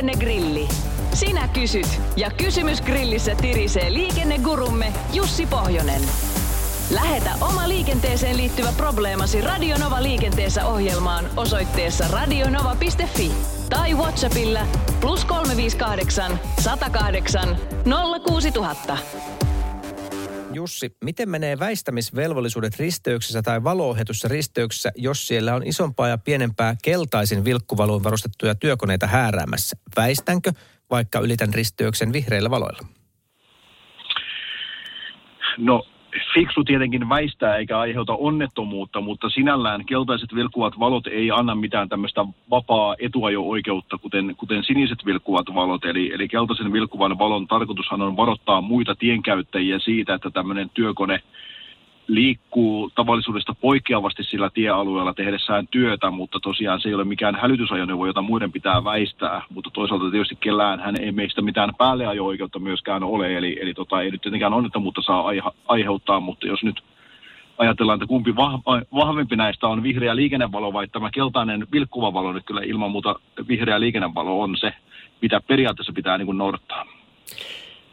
Liikennegrilli. Sinä kysyt ja kysymys grillissä tirisee liikennegurumme Jussi Pohjonen. Lähetä oma liikenteeseen liittyvä probleemasi Radionova liikenteessä ohjelmaan osoitteessa radionova.fi tai WhatsAppilla +358 108 06000. Jussi, miten menee väistämisvelvollisuudet risteyksessä tai valo-ohjatussa risteyksessä, jos siellä on isompaa ja pienempää keltaisin vilkkuvaloin varustettuja työkoneita hääräämässä? Väistänkö, vaikka ylitän risteyksen vihreillä valoilla? No, fiksu tietenkin väistää eikä aiheuta onnettomuutta, mutta sinällään keltaiset vilkkuvat valot ei anna mitään tämmöistä vapaa etuajo-oikeutta, kuten siniset vilkkuvat valot. Eli keltaisen vilkkuvan valon tarkoitushan on varoittaa muita tienkäyttäjiä siitä, että tämmöinen työkone liikkuu tavallisuudesta poikkeavasti sillä tiealueella tehdessään työtä, mutta tosiaan se ei ole mikään hälytysajoneuvo, jota muiden pitää väistää. Mutta toisaalta tietysti kellään hän ei meistä mitään päälleajo-oikeutta myöskään ole, eli ei nyt tietenkään onnettomuutta saa aiheuttaa, mutta jos nyt ajatellaan, että kumpi vahvempi näistä on vihreä liikennevalo vai tämä keltainen vilkkuva valo, nyt kyllä ilman muuta vihreä liikennevalo on se, mitä periaatteessa pitää niin kuin noudattaa.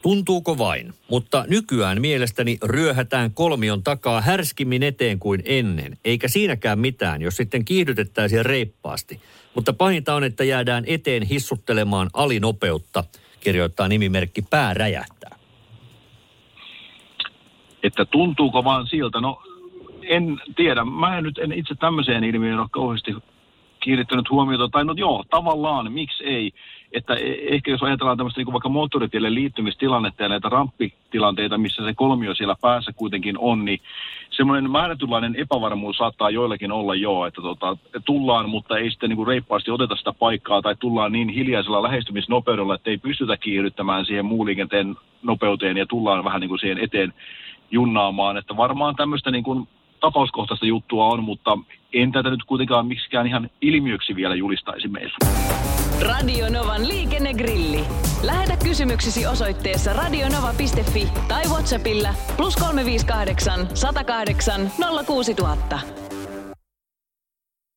Tuntuuko vain, mutta nykyään mielestäni ryöhätään kolmion takaa härskimmin eteen kuin ennen, eikä siinäkään mitään, jos sitten kiihdytettäisiin reippaasti. Mutta pahinta on, että jäädään eteen hissuttelemaan alinopeutta, kirjoittaa nimimerkki Pää räjähtää. Että tuntuuko vaan siltä? No en tiedä, en itse tämmöiseen ilmiöön ole kauheasti kiinnittänyt huomiota, tai no joo, tavallaan, miksi ei? Että ehkä jos ajatellaan tämmöistä niin kuin vaikka moottoritielle liittymistilannetta ja näitä ramppitilanteita, missä se kolmio siellä päässä kuitenkin on, niin semmoinen määrätynlainen epävarmuus saattaa joillakin olla joo, että tullaan, mutta ei sitten niin kuin reippaasti oteta sitä paikkaa tai tullaan niin hiljaisella lähestymisnopeudella, että ei pystytä kiihdyttämään siihen muuliikenteen nopeuteen ja tullaan vähän niin kuin siihen eteen junnaamaan, että varmaan tämmöistä niin kuin tapauskohtaista juttua on, mutta en tätä nyt kuitenkaan miksikään ihan ilmiöksi vielä julistaisi meillä. Radio Novan liikennegrilli. Lähetä kysymyksesi osoitteessa radionova.fi tai WhatsAppilla +358 108 06000.